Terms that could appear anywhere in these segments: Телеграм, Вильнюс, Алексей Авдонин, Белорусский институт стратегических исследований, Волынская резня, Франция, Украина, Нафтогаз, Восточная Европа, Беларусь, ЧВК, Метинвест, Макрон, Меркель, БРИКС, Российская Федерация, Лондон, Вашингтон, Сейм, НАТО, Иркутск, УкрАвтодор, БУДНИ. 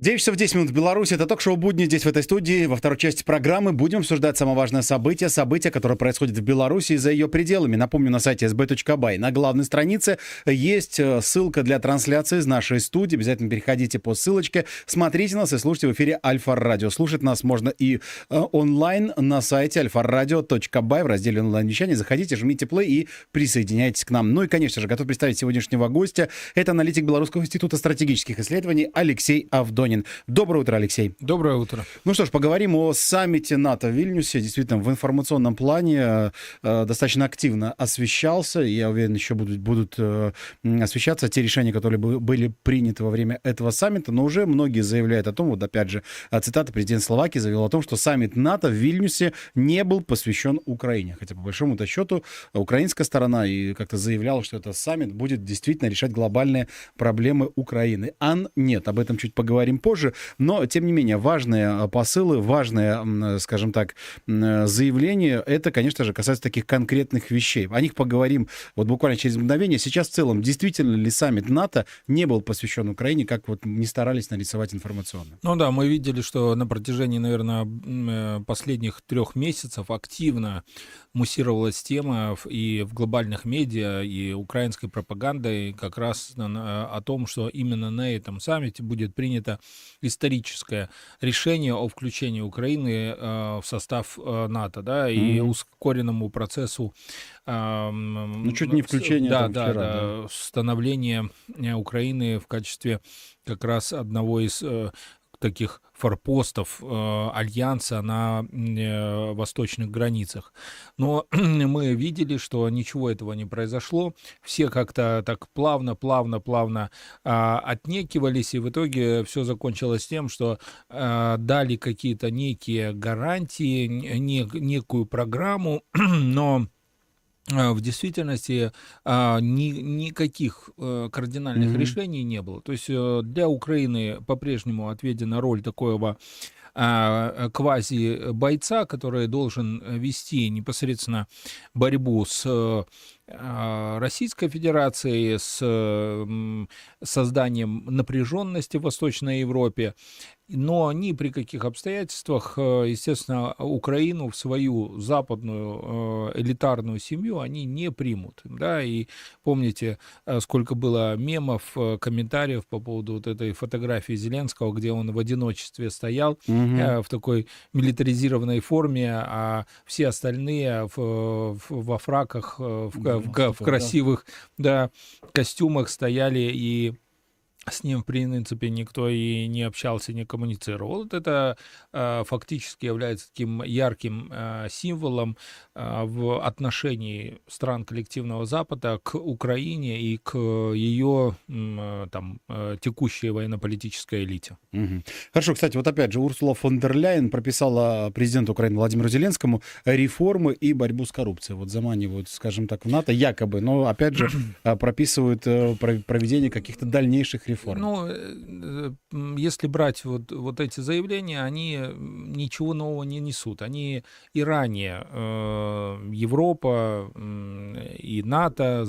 9 часов 10 минут в Беларуси. Это ток-шоу «Будни» здесь, в этой студии. Во второй части программы будем обсуждать самое важное событие. Событие, которое происходит в Беларуси и за ее пределами. Напомню, на сайте sb.by на главной странице есть ссылка для трансляции из нашей студии. Обязательно переходите по ссылочке. Смотрите нас и слушайте в эфире Альфа-Радио. Слушать нас можно и онлайн на сайте alfaradio.by в разделе онлайн-вещания. Заходите, жмите плей и присоединяйтесь к нам. Ну и, конечно же, готов представить сегодняшнего гостя. Это аналитик Белорусского института стратегических исследований Алексей Авдонин. Доброе утро, Алексей. Доброе утро. Ну что ж, поговорим о саммите НАТО в Вильнюсе. Действительно, в информационном плане достаточно активно освещался. Я уверен, еще будут освещаться те решения, которые были приняты во время этого саммита. Но уже многие заявляют о том, вот опять же, цитата президента Словакии заявила о том, что саммит НАТО в Вильнюсе не был посвящен Украине. Хотя, по большому-то счету, украинская сторона и как-то заявляла, что этот саммит будет действительно решать глобальные проблемы Украины. Нет, об этом чуть поговорим позже, но, тем не менее, важные посылы, важные, скажем так, заявления, это, конечно же, касается таких конкретных вещей. О них поговорим вот буквально через мгновение. Сейчас в целом, действительно ли саммит НАТО не был посвящен Украине, как вот не старались нарисовать информационно? Ну да, мы видели, что на протяжении, наверное, последних 3 месяцев активно муссировалась тема и в глобальных медиа, и украинской пропагандой как раз о том, что именно на этом саммите будет принято историческое решение о включении Украины в состав НАТО, да, и ускоренному процессу чуть не включение, становление Украины в качестве как раз одного из таких форпостов альянса на восточных границах. Но мы видели, что ничего этого не произошло. Все как-то так плавно отнекивались, и в итоге все закончилось тем, что дали какие-то некие гарантии, некую программу, но в действительности никаких кардинальных решений не было. То есть для Украины по-прежнему отведена роль такого квази-бойца, который должен вести непосредственно борьбу с Российской Федерации, с созданием напряженности в Восточной Европе. Но ни при каких обстоятельствах, естественно, Украину в свою западную элитарную семью они не примут. Да? И помните, сколько было мемов, комментариев по поводу вот этой фотографии Зеленского, где он в одиночестве стоял в такой милитаризированной форме, а все остальные во фраках, в красивых костюмах стояли, и с ним, в принципе, никто и не общался, не коммуницировал. Вот это фактически является таким ярким символом в отношении стран коллективного Запада к Украине и к ее текущей военно-политической элите. Хорошо, кстати, вот опять же Урсула фон дер Ляйен прописала президенту Украины Владимиру Зеленскому реформы и борьбу с коррупцией. Вот заманивают, скажем так, в НАТО якобы, но опять же прописывают проведение каких-то дальнейших реформ. Ну, если брать вот эти заявления, они ничего нового не несут. Они и ранее Европа и НАТО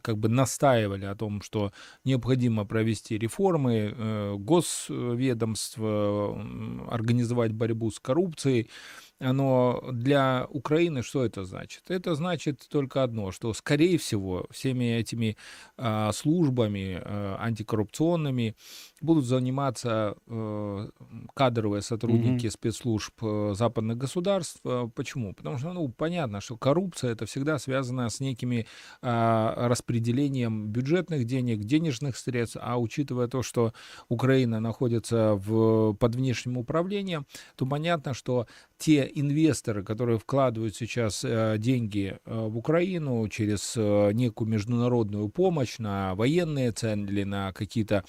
как бы настаивали о том, что необходимо провести реформы госведомств, организовать борьбу с коррупцией. Но для Украины что это значит? Это значит только одно, что, скорее всего, всеми этими службами антикоррупционными будут заниматься кадровые сотрудники спецслужб западных государств. Почему? Потому что, понятно, что коррупция — это всегда связано с некими распределением бюджетных денег, денежных средств, а учитывая то, что Украина находится под внешним управлением, то понятно, что те инвесторы, которые вкладывают сейчас деньги в Украину через некую международную помощь на военные цели, на какие-то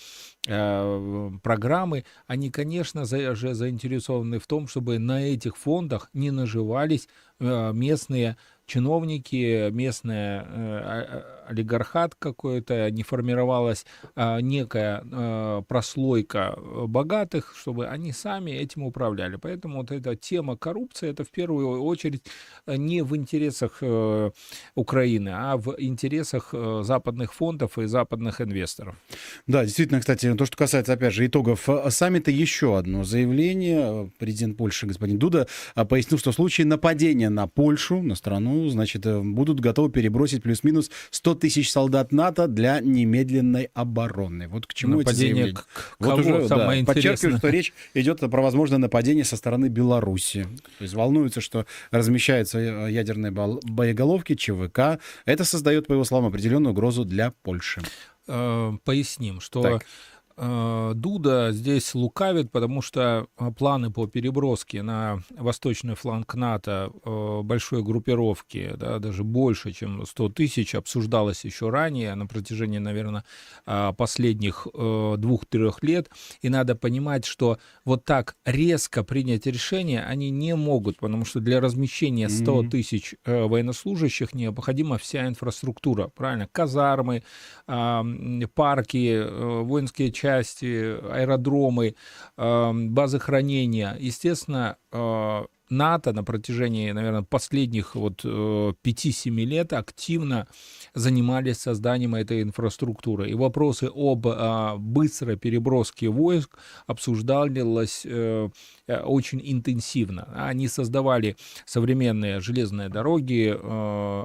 программы, они, конечно же, заинтересованы в том, чтобы на этих фондах не наживались местные чиновники, местная олигархат какой-то, не формировалась некая прослойка богатых, чтобы они сами этим управляли. Поэтому вот эта тема коррупции, это в первую очередь не в интересах Украины, а в интересах западных фондов и западных инвесторов. Да, действительно, кстати, то, что касается, опять же, итогов саммита, еще одно заявление. Президент Польши господин Дуда пояснил, что в случае нападения на Польшу, на страну, значит, будут готовы перебросить плюс-минус 100 тысяч солдат НАТО для немедленной обороны. Вот к чему нападение эти заявления. Подчеркиваю, что речь идет про возможное нападение со стороны Беларуси. То есть волнуются, что размещаются ядерные боеголовки, ЧВК. Это создает, по его словам, определенную угрозу для Польши. Поясним, что... Так. Дуда здесь лукавит, потому что планы по переброске на восточный фланг НАТО большой группировки, да, даже больше, чем 100 тысяч, обсуждалось еще ранее, на протяжении, наверное, последних 2-3 лет. И надо понимать, что вот так резко принять решение они не могут, потому что для размещения 100 тысяч военнослужащих необходима вся инфраструктура, правильно? Казармы, парки, воинские части, аэродромы, базы хранения. Естественно, НАТО на протяжении, наверное, последних 5-7 лет активно занимались созданием этой инфраструктуры. И вопросы об быстрой переброске войск обсуждались очень интенсивно. Они создавали современные железные дороги,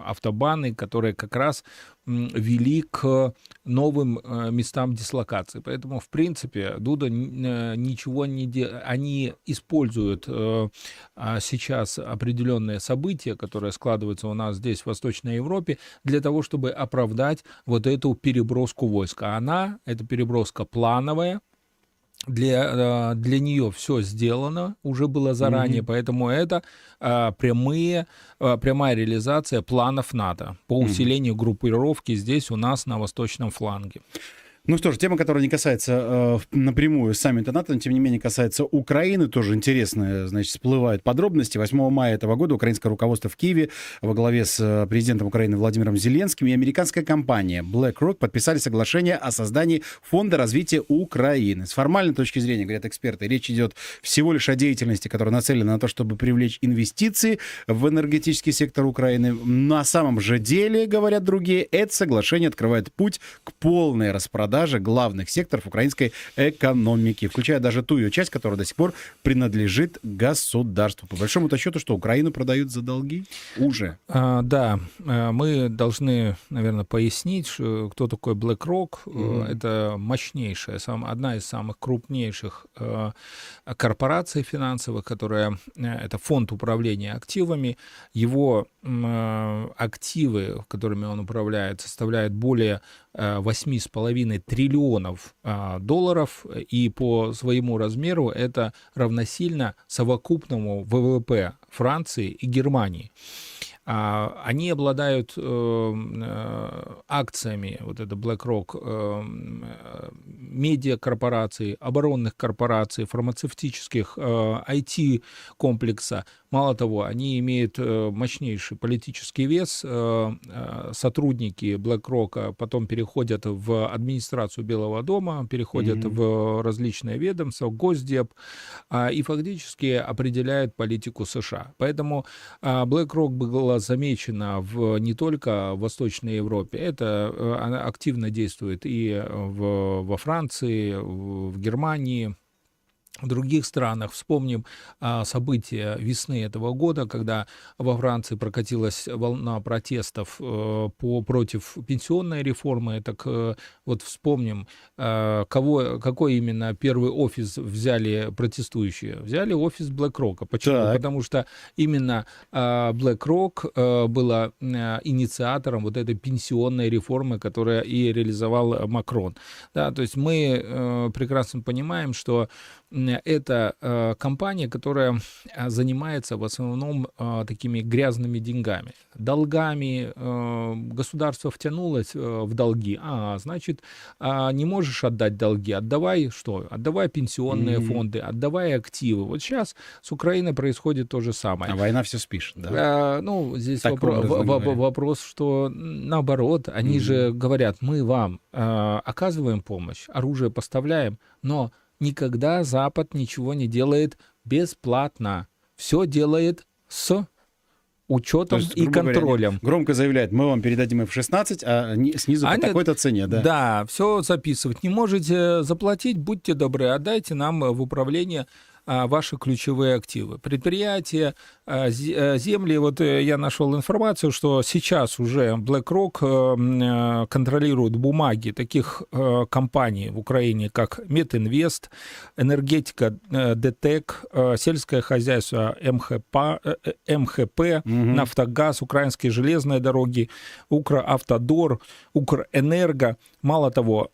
автобаны, которые как раз вели к новым местам дислокации. Поэтому, в принципе, Дуда ничего не делает. Они используют сейчас определенные события, которые складываются у нас здесь, в Восточной Европе, для того, чтобы оправдать вот эту переброску войск. А она, эта переброска плановая, для нее все сделано, уже было заранее, поэтому это прямая реализация планов НАТО по усилению группировки здесь у нас на восточном фланге. Ну что ж, тема, которая не касается напрямую саммита НАТО, но тем не менее касается Украины, тоже интересная, значит, всплывают подробности. 8 мая этого года украинское руководство в Киеве во главе с президентом Украины Владимиром Зеленским и американская компания BlackRock подписали соглашение о создании фонда развития Украины. С формальной точки зрения, говорят эксперты, речь идет всего лишь о деятельности, которая нацелена на то, чтобы привлечь инвестиции в энергетический сектор Украины. На самом же деле, говорят другие, это соглашение открывает путь к полной распродаже главных секторов украинской экономики, включая даже ту ее часть, которая до сих пор принадлежит государству. По большому-то счету, что Украину продают за долги уже. Да, мы должны, наверное, пояснить, кто такой BlackRock. Это мощнейшая, одна из самых крупнейших корпораций финансовых, которая, это фонд управления активами. Его активы, которыми он управляет, составляют более 8,5 триллионов долларов, и по своему размеру это равносильно совокупному ВВП Франции и Германии. Они обладают акциями, вот это BlackRock, медиакорпораций, оборонных корпораций, фармацевтических, IT-комплекса. Мало того, они имеют мощнейший политический вес. Сотрудники BlackRock потом переходят в администрацию Белого дома, переходят в различные ведомства, Госдеп, и фактически определяют политику США. Поэтому BlackRock была замечена не только в Восточной Европе, она активно действует и во Франции, в Германии, в других странах. Вспомним события весны этого года, когда во Франции прокатилась волна протестов против пенсионной реформы. Так вот вспомним, какой именно первый офис взяли протестующие. Взяли офис BlackRock. Почему? Так. Потому что именно BlackRock была инициатором вот этой пенсионной реформы, которую и реализовал Макрон. Да, то есть мы прекрасно понимаем, что это компания, которая занимается в основном такими грязными деньгами, долгами. Государство втянулось в долги. Значит, не можешь отдать долги, отдавай что? Отдавай пенсионные фонды, отдавай активы. Вот сейчас с Украиной происходит то же самое. А война все спишет, да? Ну, здесь вопрос, что наоборот, они же говорят, мы вам оказываем помощь, оружие поставляем, но никогда Запад ничего не делает бесплатно. Все делает с учетом и контролем. Говоря, громко заявляет, мы вам передадим F-16, а снизу по такой-то цене. Да, да, все записывать. Не можете заплатить, будьте добры, отдайте нам в управление ваши ключевые активы. Предприятия, земли. Вот я нашел информацию, что сейчас уже BlackRock контролирует бумаги таких компаний в Украине, как Метинвест, энергетика ДТЭК, сельское хозяйство МХП, Нафтогаз, украинские железные дороги, УкрАвтодор, УкрЭнерго. Мало того,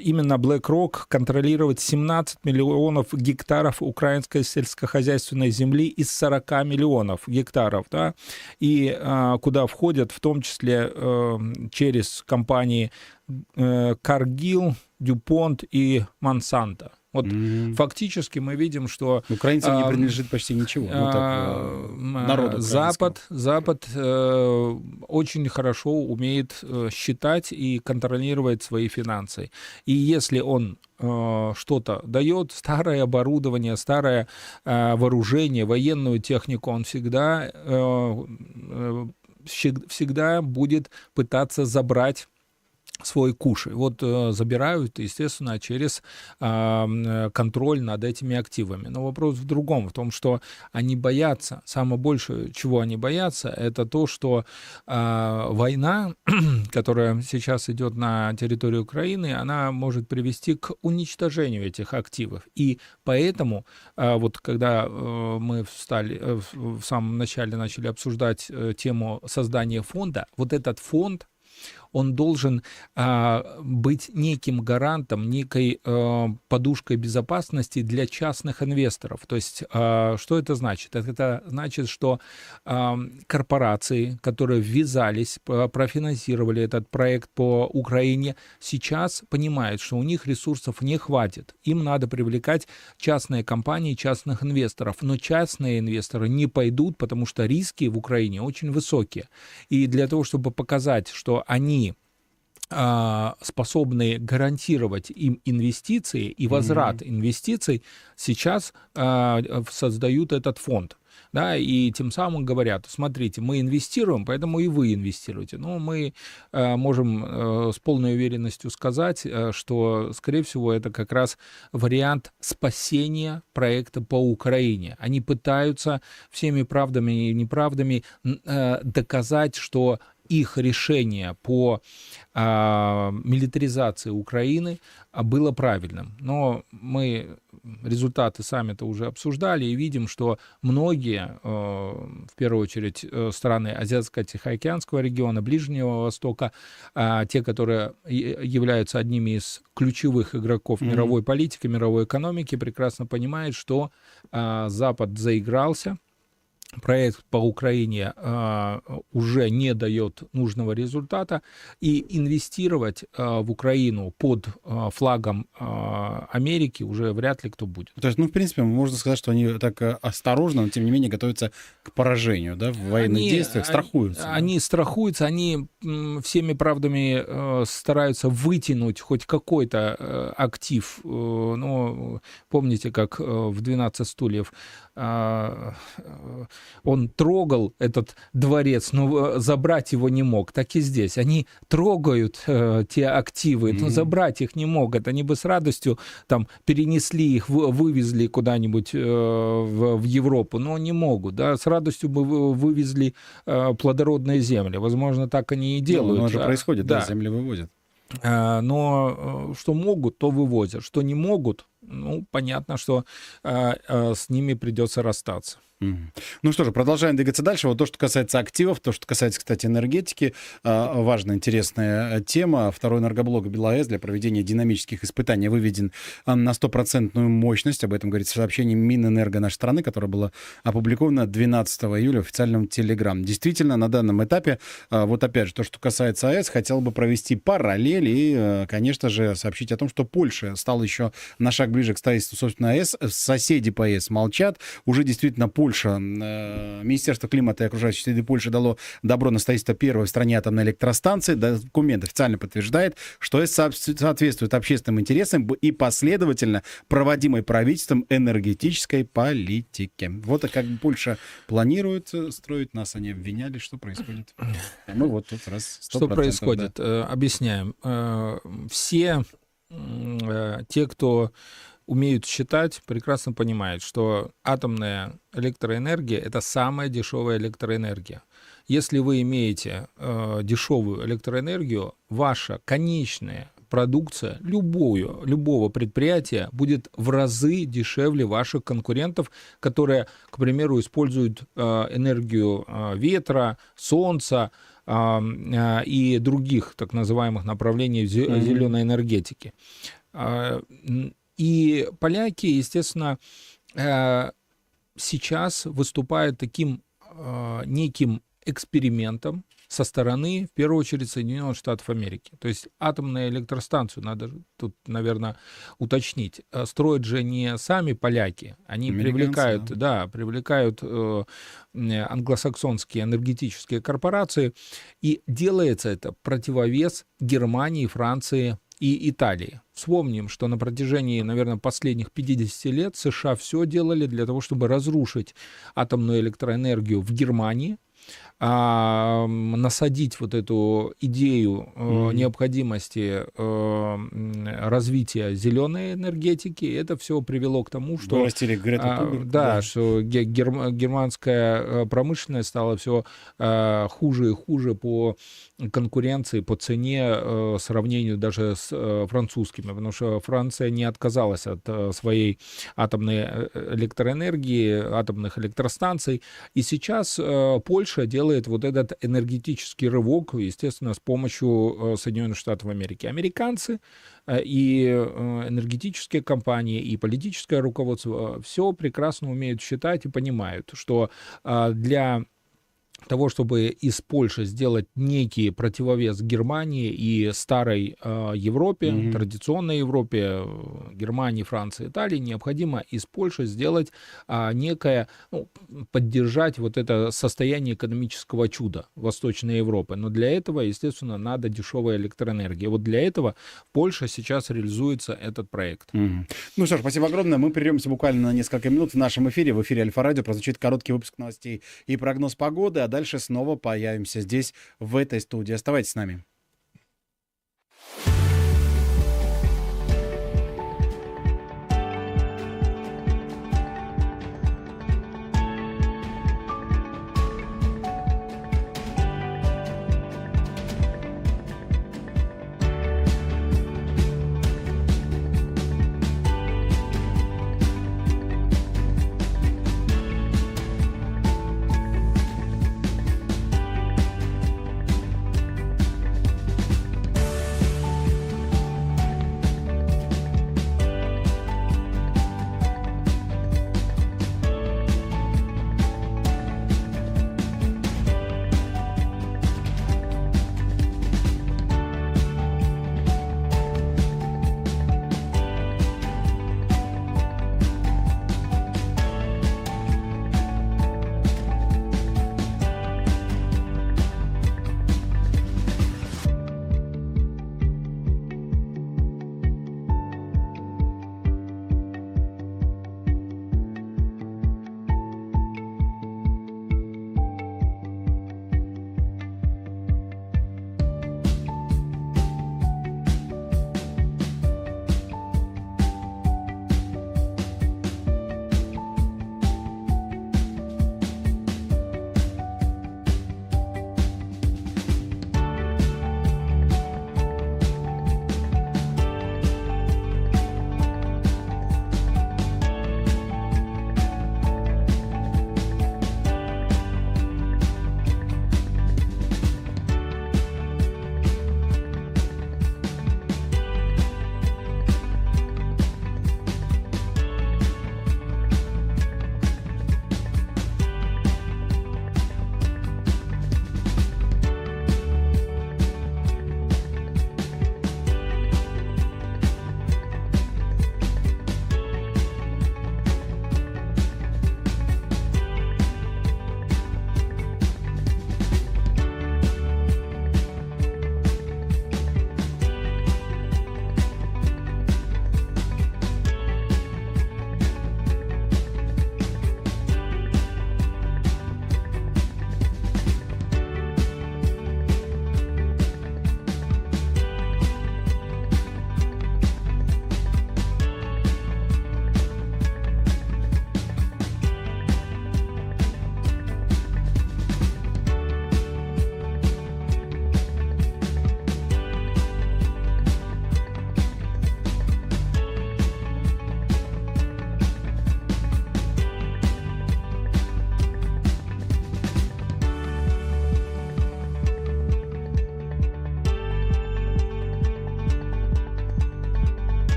именно BlackRock контролирует 17 миллионов гектаров украинской сельскохозяйственной земли из 40 миллионов гектаров, да, и куда входят в том числе через компании Cargill, DuPont и Monsanto. Вот фактически мы видим, что украинцам не принадлежит почти ничего. Народу Запад очень хорошо умеет считать и контролировать свои финансы. И если он что-то дает, старое оборудование, старое вооружение, военную технику, он всегда будет пытаться забрать свой куш. Вот забирают, естественно, через контроль над этими активами. Но вопрос в другом, в том, что они боятся. Самое большее, чего они боятся, это то, что война, которая сейчас идет на территории Украины, она может привести к уничтожению этих активов. И поэтому, вот когда мы в самом начале начали обсуждать тему создания фонда, вот этот фонд, он должен быть неким гарантом, некой подушкой безопасности для частных инвесторов. То есть, что это значит? Это значит, что корпорации, которые ввязались, профинансировали этот проект по Украине, сейчас понимают, что у них ресурсов не хватит. Им надо привлекать частные компании, частных инвесторов. Но частные инвесторы не пойдут, потому что риски в Украине очень высокие. И для того, чтобы показать, что они способны гарантировать им инвестиции и возврат инвестиций, сейчас создают этот фонд. Да, и тем самым говорят, смотрите, мы инвестируем, поэтому и вы инвестируете. Но мы можем с полной уверенностью сказать, что, скорее всего, это как раз вариант спасения проекта по Украине. Они пытаются всеми правдами и неправдами доказать, что их решение по милитаризации Украины было правильным. Но мы результаты саммита уже обсуждали и видим, что многие, в первую очередь, страны Азиатско-Тихоокеанского региона, Ближнего Востока, те, которые являются одними из ключевых игроков мировой политики, мировой экономики, прекрасно понимают, что Запад заигрался. Проект по Украине уже не дает нужного результата, и инвестировать в Украину под флагом Америки уже вряд ли кто будет. То есть, в принципе, можно сказать, что они так осторожно, но тем не менее готовятся к поражению, да, в военных действиях, страхуются. Они страхуются, они всеми правдами стараются вытянуть хоть какой-то актив. Ну, помните, как в 12 стульев он трогал этот дворец, но забрать его не мог. Так и здесь. Они трогают те активы, но забрать их не могут. Они бы с радостью там перенесли их, вывезли куда-нибудь в Европу, но не могут. Да? С радостью бы вывезли плодородные земли. Возможно, так они и делают. Ну, оно же происходит, да, земли вывозят. Но что могут, то вывозят. Что не могут, ну, понятно, что с ними придется расстаться. Ну что же, продолжаем двигаться дальше. Вот то, что касается активов, то, что касается, кстати, энергетики, важная, интересная тема. Второй энергоблок БелАЭС для проведения динамических испытаний выведен на 100-процентную мощность. Об этом говорится в сообщении Минэнерго нашей страны, которое было опубликовано 12 июля в официальном Телеграм. Действительно, на данном этапе, вот опять же, то, что касается АЭС, хотел бы провести параллель и, конечно же, сообщить о том, что Польша стала еще на шаг ближе к строительству собственной АЭС. Соседи по АЭС молчат. Уже действительно Польша, Министерство климата и окружающей среды Польши дало добро на строительство первой в стране атомной электростанции. Документ официально подтверждает, что АЭС соответствует общественным интересам и последовательно проводимой правительством энергетической политики. Вот и как Польша планирует строить, нас они обвиняли, что происходит. Ну вот тут раз 100%. Что происходит? Да. Объясняем. Все те, кто умеют считать, прекрасно понимают, что атомная электроэнергия — это самая дешевая электроэнергия. Если вы имеете дешевую электроэнергию, ваша конечная продукция любого предприятия будет в разы дешевле ваших конкурентов, которые, к примеру, используют энергию ветра, солнца и других так называемых направлений зеленой энергетики. И поляки, естественно, сейчас выступают таким неким экспериментом со стороны, в первую очередь, Соединенных Штатов Америки. То есть атомную электростанцию, надо тут, наверное, уточнить, строят же не сами поляки, они привлекают англосаксонские энергетические корпорации, и делается это противовес Германии, Франции и Италии. Вспомним, что на протяжении, наверное, последних 50 лет США все делали для того, чтобы разрушить атомную электроэнергию в Германии, насадить вот эту идею необходимости развития зеленой энергетики. Это все привело к тому, что германская промышленность стала все хуже и хуже по конкуренции, по цене, сравнению даже с французскими, потому что Франция не отказалась от своей атомной электроэнергии, атомных электростанций, и сейчас Польша делает вот этот энергетический рывок, естественно, с помощью Соединенных Штатов Америки. Американцы и энергетические компании, и политическое руководство все прекрасно умеют считать и понимают, что для того, чтобы из Польши сделать некий противовес Германии и старой Европе, традиционной Европе, Германии, Франции, Италии, необходимо из Польши сделать некое, поддержать вот это состояние экономического чуда Восточной Европы. Но для этого, естественно, надо дешевая электроэнергия. Вот для этого в Польше сейчас реализуется этот проект. Ну что ж, спасибо огромное. Мы прервемся буквально на несколько минут. В нашем эфире, в эфире Альфа-Радио, прозвучит короткий выпуск новостей и прогноз погоды. А дальше снова появимся здесь, в этой студии. Оставайтесь с нами.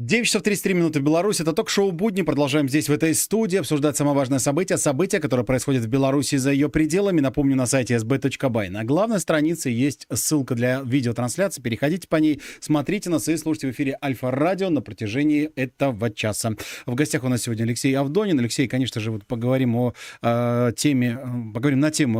9 часов 33 минуты в Беларуси. Это ток-шоу «Будни». Продолжаем здесь, в этой студии, обсуждать самое важное событие. Событие, которое происходит в Беларуси и за ее пределами. Напомню, на сайте sb.by. На главной странице есть ссылка для видеотрансляции. Переходите по ней, смотрите нас и слушайте в эфире Альфа-Радио на протяжении этого часа. В гостях у нас сегодня Алексей Авдонин. Алексей, конечно же, вот поговорим на тему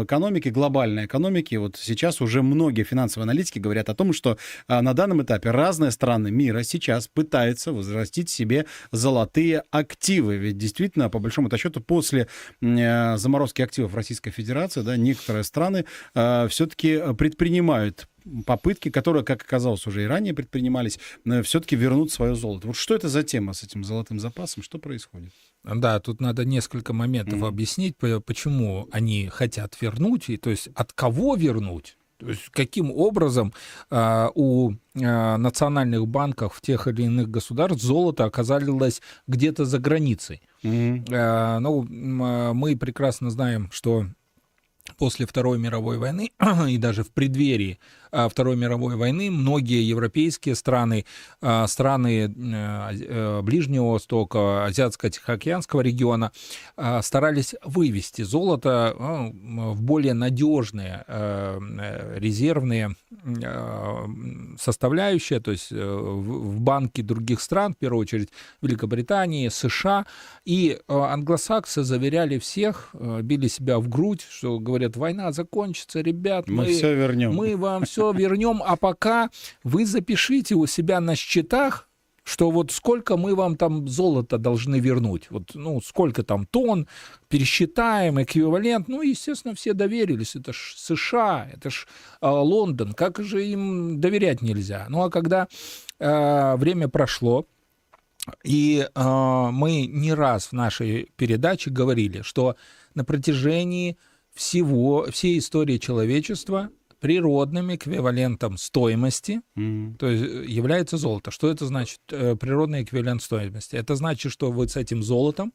экономики, глобальной экономики. Вот сейчас уже многие финансовые аналитики говорят о том, что на данном этапе разные страны мира сейчас пытаются возрастить себе золотые активы. Ведь действительно, по большому счету, после заморозки активов Российской Федерации, да, некоторые страны все-таки предпринимают попытки, которые, как оказалось, уже и ранее предпринимались, все-таки вернуть свое золото. Вот что это за тема с этим золотым запасом? Что происходит? Да, тут надо несколько моментов объяснить, почему они хотят вернуть, и то есть от кого вернуть. То есть каким образом у национальных банков в тех или иных государств золото оказалось где-то за границей. Мы прекрасно знаем, что после Второй мировой войны и даже в преддверии Второй мировой войны многие европейские страны, страны Ближнего Востока, Азиатско-Тихоокеанского региона старались вывести золото в более надежные резервные составляющие, то есть в банки других стран, в первую очередь Великобритании, США. И англосаксы заверяли всех, били себя в грудь, что говорят, война закончится, ребят, мы все вернем. Мы вам все вернем, а пока вы запишите у себя на счетах, что вот сколько мы вам там золота должны вернуть, вот, ну, сколько там тонн, пересчитаем, эквивалент, ну, естественно, все доверились, это ж США, это ж Лондон, как же им доверять нельзя? Ну, а когда время прошло, и мы не раз в нашей передаче говорили, что на протяжении всей истории человечества природным эквивалентом стоимости, то есть является золото. Что это значит природный эквивалент стоимости? Это значит, что вы с этим золотом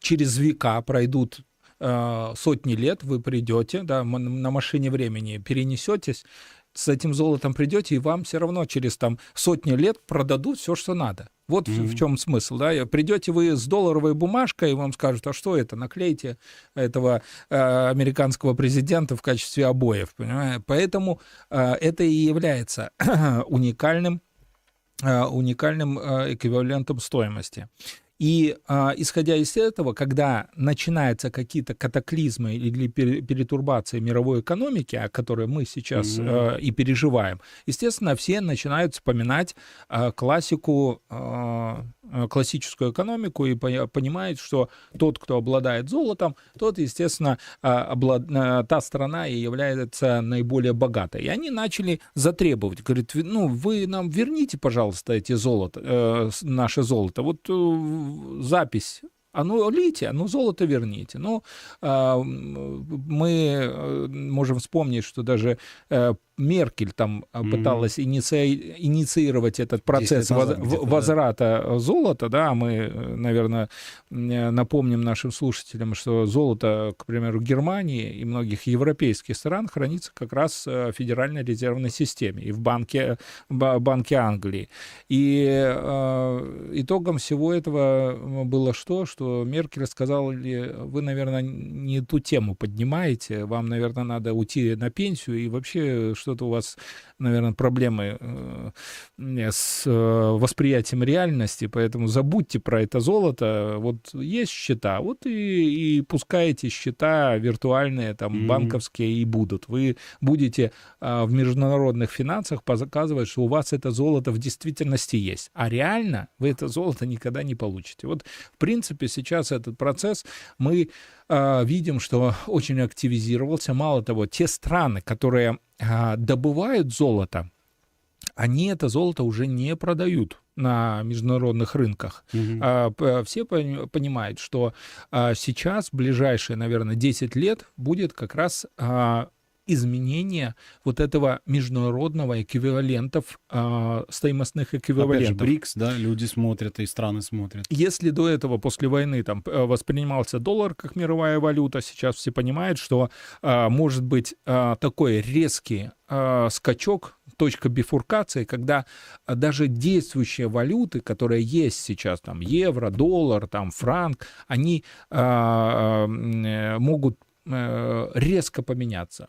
через века пройдут сотни лет, вы придете, да, на машине времени перенесетесь, с этим золотом придете, и вам все равно через там сотни лет продадут все, что надо. Вот в чем смысл, да? Придете вы с долларовой бумажкой, и вам скажут, а что это, наклейте этого американского президента в качестве обоев, понимаете? Поэтому это и является уникальным эквивалентом стоимости. И исходя из этого, когда начинаются какие-то катаклизмы или перетурбации мировой экономики, о которой мы сейчас и переживаем, естественно, все начинают вспоминать классическую экономику и понимают, что тот, кто обладает золотом, тот, естественно, та страна и является наиболее богатой. И они начали затребовать, говорят, ну, вы нам верните, пожалуйста, наше золото. Вот запись. А ну, лейте, а ну, золото верните. Ну, мы можем вспомнить, что даже Меркель там пыталась инициировать этот процесс возврата золота. Да, мы, наверное, напомним нашим слушателям, что золото, к примеру, Германии и многих европейских стран хранится как раз в Федеральной резервной системе и в банке Англии. И итогом всего этого было что Меркель сказала, вы, наверное, не ту тему поднимаете, вам, наверное, надо уйти на пенсию и вообще что-то у вас, наверное, проблемы с восприятием реальности, поэтому забудьте про это золото, вот есть счета, вот и пускай эти счета виртуальные, там, банковские и будут. Вы будете в международных финансах показывать, что у вас это золото в действительности есть, а реально вы это золото никогда не получите. Вот, в принципе, сейчас этот процесс мы видим, что очень активизировался. Мало того, те страны, которые добывают золото, они это золото уже не продают на международных рынках. Все понимают, что сейчас, в ближайшие, наверное, 10 лет будет как раз изменение вот этого международного эквивалента, стоимостных эквивалентов. Опять же, БРИКС, да, люди смотрят и страны смотрят. Если до этого, после войны, там воспринимался доллар как мировая валюта, сейчас все понимают, что может быть такой резкий скачок, точка бифуркации, когда даже действующие валюты, которые есть сейчас, там евро, доллар, там франк, они могут резко поменяться,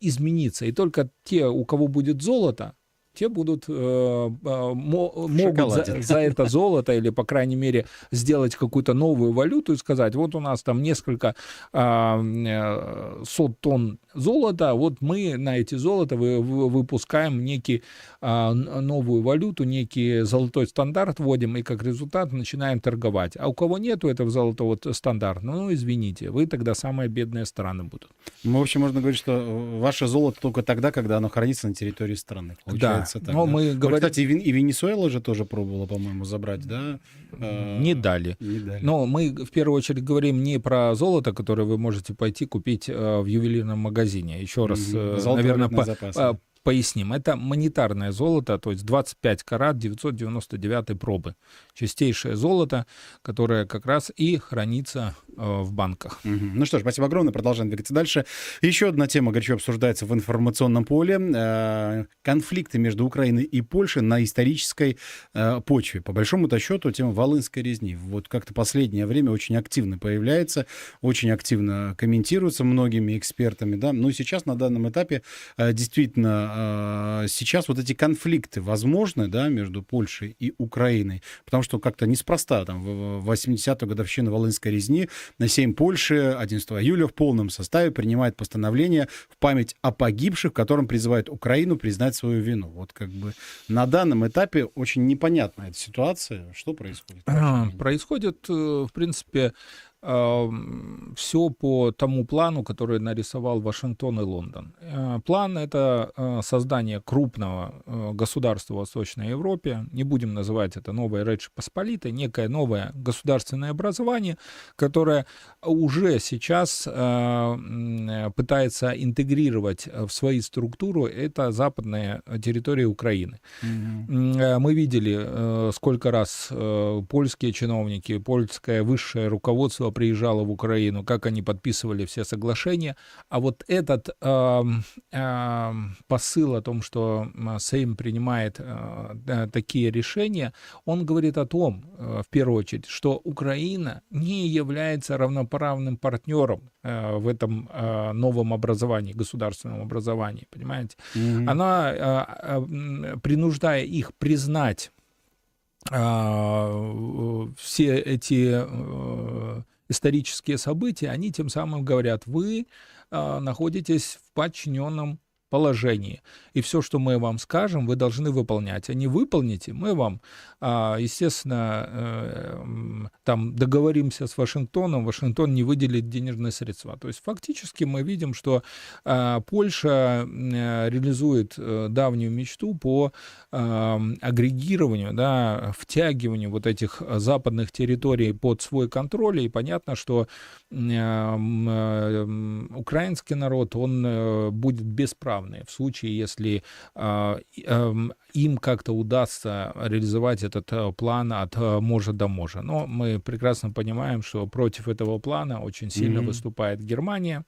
измениться. И только те, у кого будет золото, те будут могут за это золото или, по крайней мере, сделать какую-то новую валюту и сказать, вот у нас там несколько сот тонн золота, вот мы на эти золото выпускаем некий новую валюту, некий золотой стандарт вводим и как результат начинаем торговать. А у кого нету этого золотого стандарта, ну извините, вы тогда самые бедные страны будут. Ну, в общем, можно говорить, что ваше золото только тогда, когда оно хранится на территории страны. Да. Но мы говорим... Кстати, и Венесуэла же тоже пробовала, по-моему, забрать, да? Не дали. Не дали. Но мы в первую очередь говорим не про золото, которое вы можете пойти купить в ювелирном магазине. Еще раз, наверное, поясним. Это монетарное золото, то есть 25 карат 999 пробы. Чистейшее золото, которое как раз и хранится в банках. Ну что ж, спасибо огромное. Продолжаем двигаться дальше. Еще одна тема горячо обсуждается в информационном поле. Конфликты между Украиной и Польшей на исторической почве. По большому-то счету тема Волынской резни. Вот как-то последнее время очень активно появляется, очень активно комментируется многими экспертами. Да? Ну и сейчас на данном этапе действительно сейчас вот эти конфликты возможны, да, между Польшей и Украиной, потому что как-то неспроста там в 80-ю годовщину Волынской резни на Сейм Польши 11 июля в полном составе принимает постановление в память о погибших, в котором призывает Украину признать свою вину. Вот как бы на данном этапе очень непонятна эта ситуация. Что происходит? Происходит, в принципе, все по тому плану, который нарисовал Вашингтон и Лондон. План — это создание крупного государства в Восточной Европе, не будем называть это новой Речи Посполитой, некое новое государственное образование, которое уже сейчас пытается интегрировать в свои структуры это западные территории Украины. Mm-hmm. Мы видели, сколько раз польские чиновники, польское высшее руководство приезжала в Украину, как они подписывали все соглашения. А вот этот посыл о том, что Сейм принимает такие решения, он говорит о том, в первую очередь, что Украина не является равноправным партнером в этом новом образовании, государственном образовании, понимаете? Mm-hmm. Она, принуждая их признать все эти исторические события, они тем самым говорят, вы находитесь в подчиненном положении, и все, что мы вам скажем, вы должны выполнять, а не выполните, мы вам, естественно, там договоримся с Вашингтоном, Вашингтон не выделит денежные средства. То есть фактически мы видим, что Польша реализует давнюю мечту по агрегированию, да, втягиванию вот этих западных территорий под свой контроль, и понятно, что украинский народ, он будет бесправ в случае, если им как-то удастся реализовать этот план от можа до можа. Но мы прекрасно понимаем, что против этого плана очень сильно mm-hmm. выступает Германия,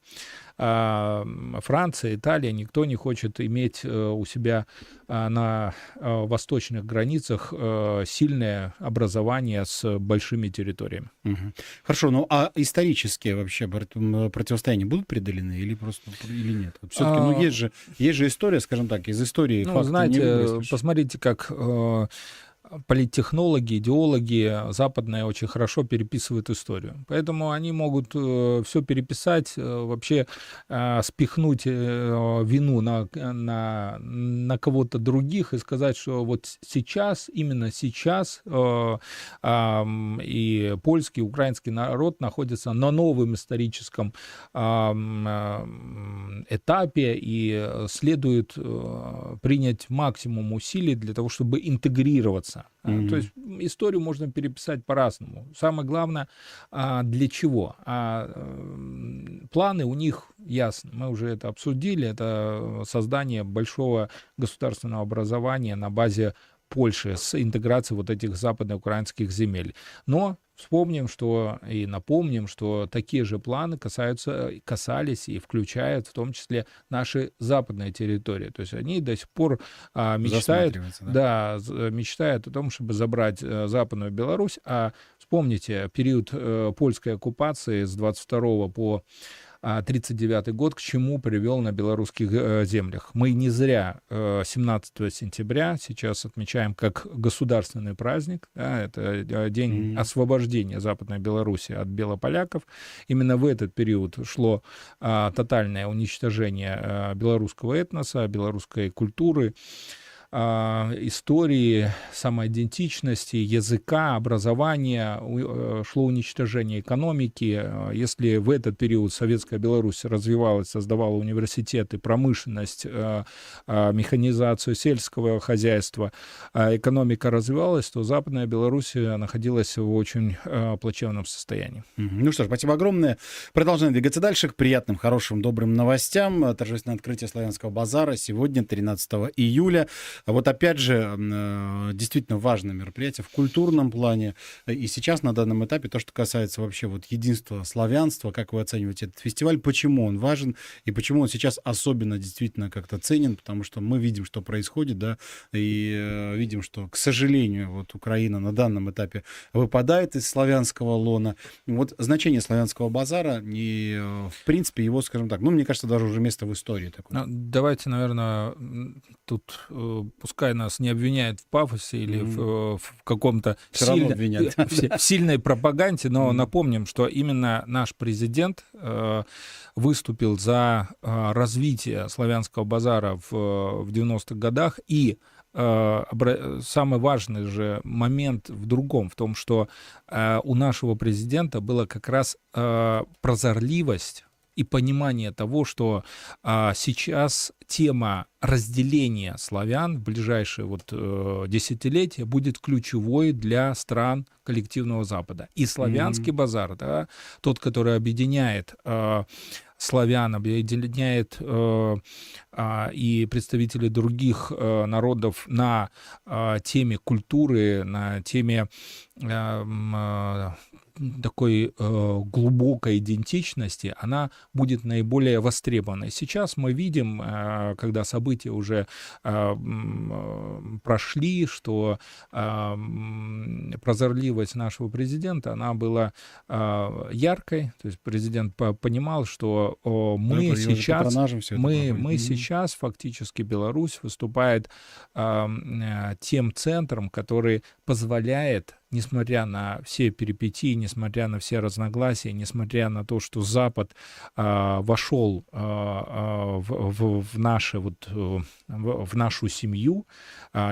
Франция, Италия. Никто не хочет иметь у себя на восточных границах сильное образование с большими территориями. Mm-hmm. Хорошо, ну а исторические вообще противостояния будут преодолены или просто или нет? Все-таки, ну есть же история, скажем так, из истории. Ну, знаете, посмотрите, как политтехнологи, идеологи западные очень хорошо переписывают историю. Поэтому они могут все переписать, вообще спихнуть вину на кого-то других и сказать, что вот сейчас, именно сейчас и польский, и украинский народ находятся на новом историческом этапе и следует принять максимум усилий для того, чтобы интегрироваться процесса. Mm-hmm. То есть историю можно переписать по-разному. Самое главное, для чего. Планы у них ясны. Мы уже это обсудили. Это создание большого государственного образования на базе Польши с интеграцией вот этих западноукраинских земель. Но вспомним, что и напомним, что такие же планы касались и включают в том числе наши западные территории. То есть они до сих пор мечтают о том, чтобы забрать Западную Беларусь. А вспомните период польской оккупации с 22 по 1939 год, к чему привел на белорусских землях. Мы не зря 17 сентября сейчас отмечаем как государственный праздник. Да, это день освобождения Западной Беларуси от белополяков. Именно в этот период шло тотальное уничтожение белорусского этноса, белорусской культуры, истории, самоидентичности, языка, образования, шло уничтожение экономики. Если в этот период Советская Беларусь развивалась, создавала университеты, промышленность, механизацию сельского хозяйства, экономика развивалась, то Западная Беларусь находилась в очень плачевном состоянии. Ну что ж, спасибо огромное. Продолжаем двигаться дальше к приятным, хорошим, добрым новостям. Торжественное открытие Славянского базара сегодня, 13 июля. Вот опять же, действительно важное мероприятие в культурном плане. И сейчас на данном этапе то, что касается вообще вот единства славянства, как вы оцениваете этот фестиваль, почему он важен и почему он сейчас особенно действительно как-то ценен, потому что мы видим, что происходит, да, и видим, что, к сожалению, вот Украина на данном этапе выпадает из славянского лона. Вот значение Славянского базара и, в принципе, его, скажем так, ну, мне кажется, даже уже место в истории такое. Давайте, наверное, тут... Пускай нас не обвиняют в пафосе или в каком-то сильной пропаганде, но напомним, что именно наш президент выступил за развитие Славянского базара в 90-х годах. И самый важный же момент в другом, в том, что у нашего президента была как раз прозорливость и понимание того, что сейчас тема разделения славян в ближайшие десятилетия будет ключевой для стран коллективного Запада. И Славянский базар, да, тот, который объединяет славян, объединяет и представителей других народов на теме культуры, на теме такой глубокой идентичности, она будет наиболее востребованной. Сейчас мы видим, когда события уже прошли, что прозорливость нашего президента, она была яркой, то есть президент понимал, что мы сейчас фактически Беларусь выступает тем центром, который позволяет, несмотря на все перипетии, несмотря на все разногласия, несмотря на то, что Запад вошел в нашу семью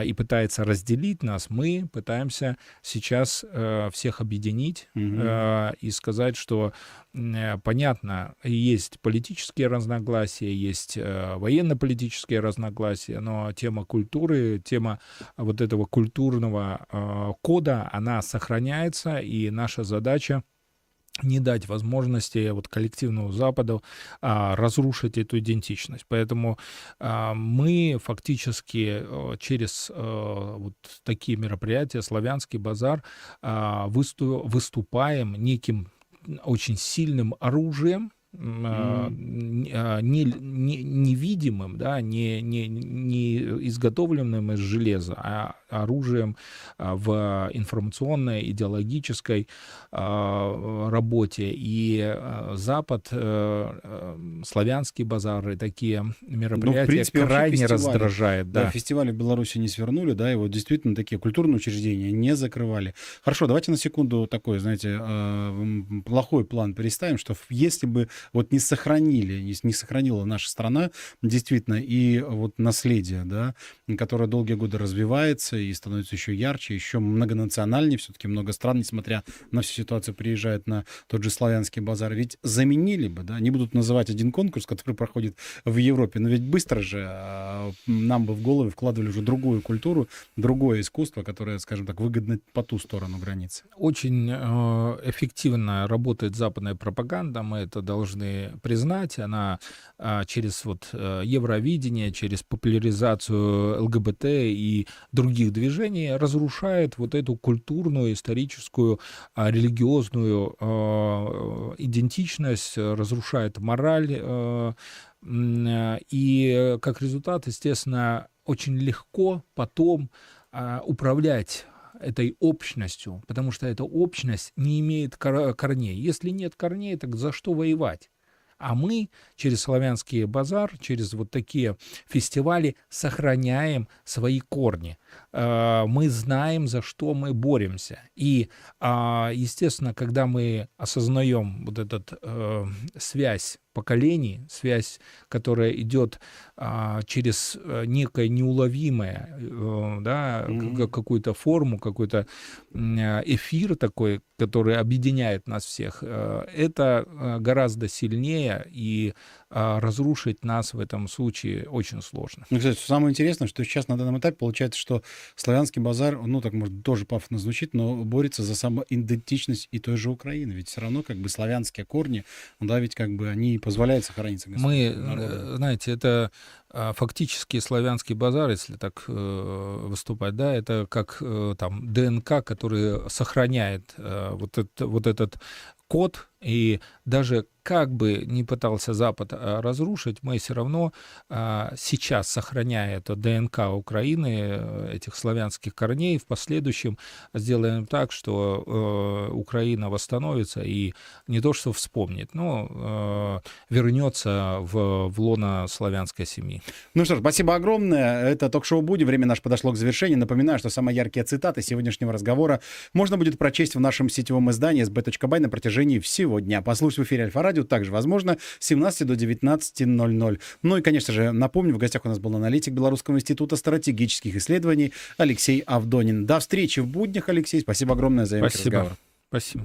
и пытается разделить нас, мы пытаемся сейчас всех объединить и сказать, что понятно, есть политические разногласия, есть военно-политические разногласия, но тема культуры, тема вот этого культурного кода, она сохраняется, и наша задача не дать возможности коллективному Западу разрушить эту идентичность. Поэтому мы фактически через такие мероприятия, Славянский базар, выступаем неким очень сильным оружием, невидимым, да, не изготовленным из железа, а оружием в информационной, идеологической работе. И Запад, Славянский базар и такие мероприятия, ну, в принципе, крайне раздражает. Да. Фестивали в Беларуси не свернули, да, и вот действительно такие культурные учреждения не закрывали. Хорошо, давайте на секунду такой, знаете, плохой план переставим, что если бы вот не сохранила наша страна действительно и вот наследие, да, которое долгие годы развивается и становится еще ярче, еще многонациональнее, все-таки много стран, несмотря на всю ситуацию, приезжают на тот же Славянский базар. Ведь заменили бы, да, не будут называть один конкурс, который проходит в Европе, но ведь быстро же нам бы в головы вкладывали уже другую культуру, другое искусство, которое, скажем так, выгодно по ту сторону границы. Очень эффективно работает западная пропаганда, мы это должны признать. Она через вот евровидение, через популяризацию ЛГБТ и других движений разрушает вот эту культурную, историческую, религиозную идентичность, разрушает мораль, и как результат, естественно, очень легко потом управлять этой общностью, потому что эта общность не имеет корней. Если нет корней, так за что воевать? А мы через Славянский базар, через вот такие фестивали сохраняем свои корни. Мы знаем, за что мы боремся. И, естественно, когда мы осознаем вот эту связь поколений, связь, которая идет через некое неуловимое, да, какую-то форму, какой-то эфир такой, который объединяет нас всех, это гораздо сильнее, и разрушить нас в этом случае очень сложно. Ну, кстати, самое интересное, что сейчас на данном этапе получается, что Славянский базар, ну, так, может, тоже пафосно звучит, но борется за самоидентичность и той же Украины. Ведь все равно, как бы, славянские корни, да, ведь, как бы, они позволяют сохраниться. Мы, знаете, это фактически Славянский базар, если так выступать, да, это как там ДНК, который сохраняет вот этот код, и даже как бы не пытался Запад разрушить, мы все равно сейчас, сохраняя это ДНК Украины, этих славянских корней, в последующем сделаем так, что Украина восстановится и не то что вспомнит, но вернется в лоно славянской семьи. Ну что ж, спасибо огромное. Это ток-шоу «Будни». Время наше подошло к завершению. Напоминаю, что самые яркие цитаты сегодняшнего разговора можно будет прочесть в нашем сетевом издании sb.by на протяжении всего дня. Послушать в эфире Альфа-радио также возможно с 17 до 19:00. Ну и, конечно же, напомню, в гостях у нас был аналитик Белорусского института стратегических исследований Алексей Авдонин. До встречи в буднях, Алексей. Спасибо огромное за этот разговор. Спасибо.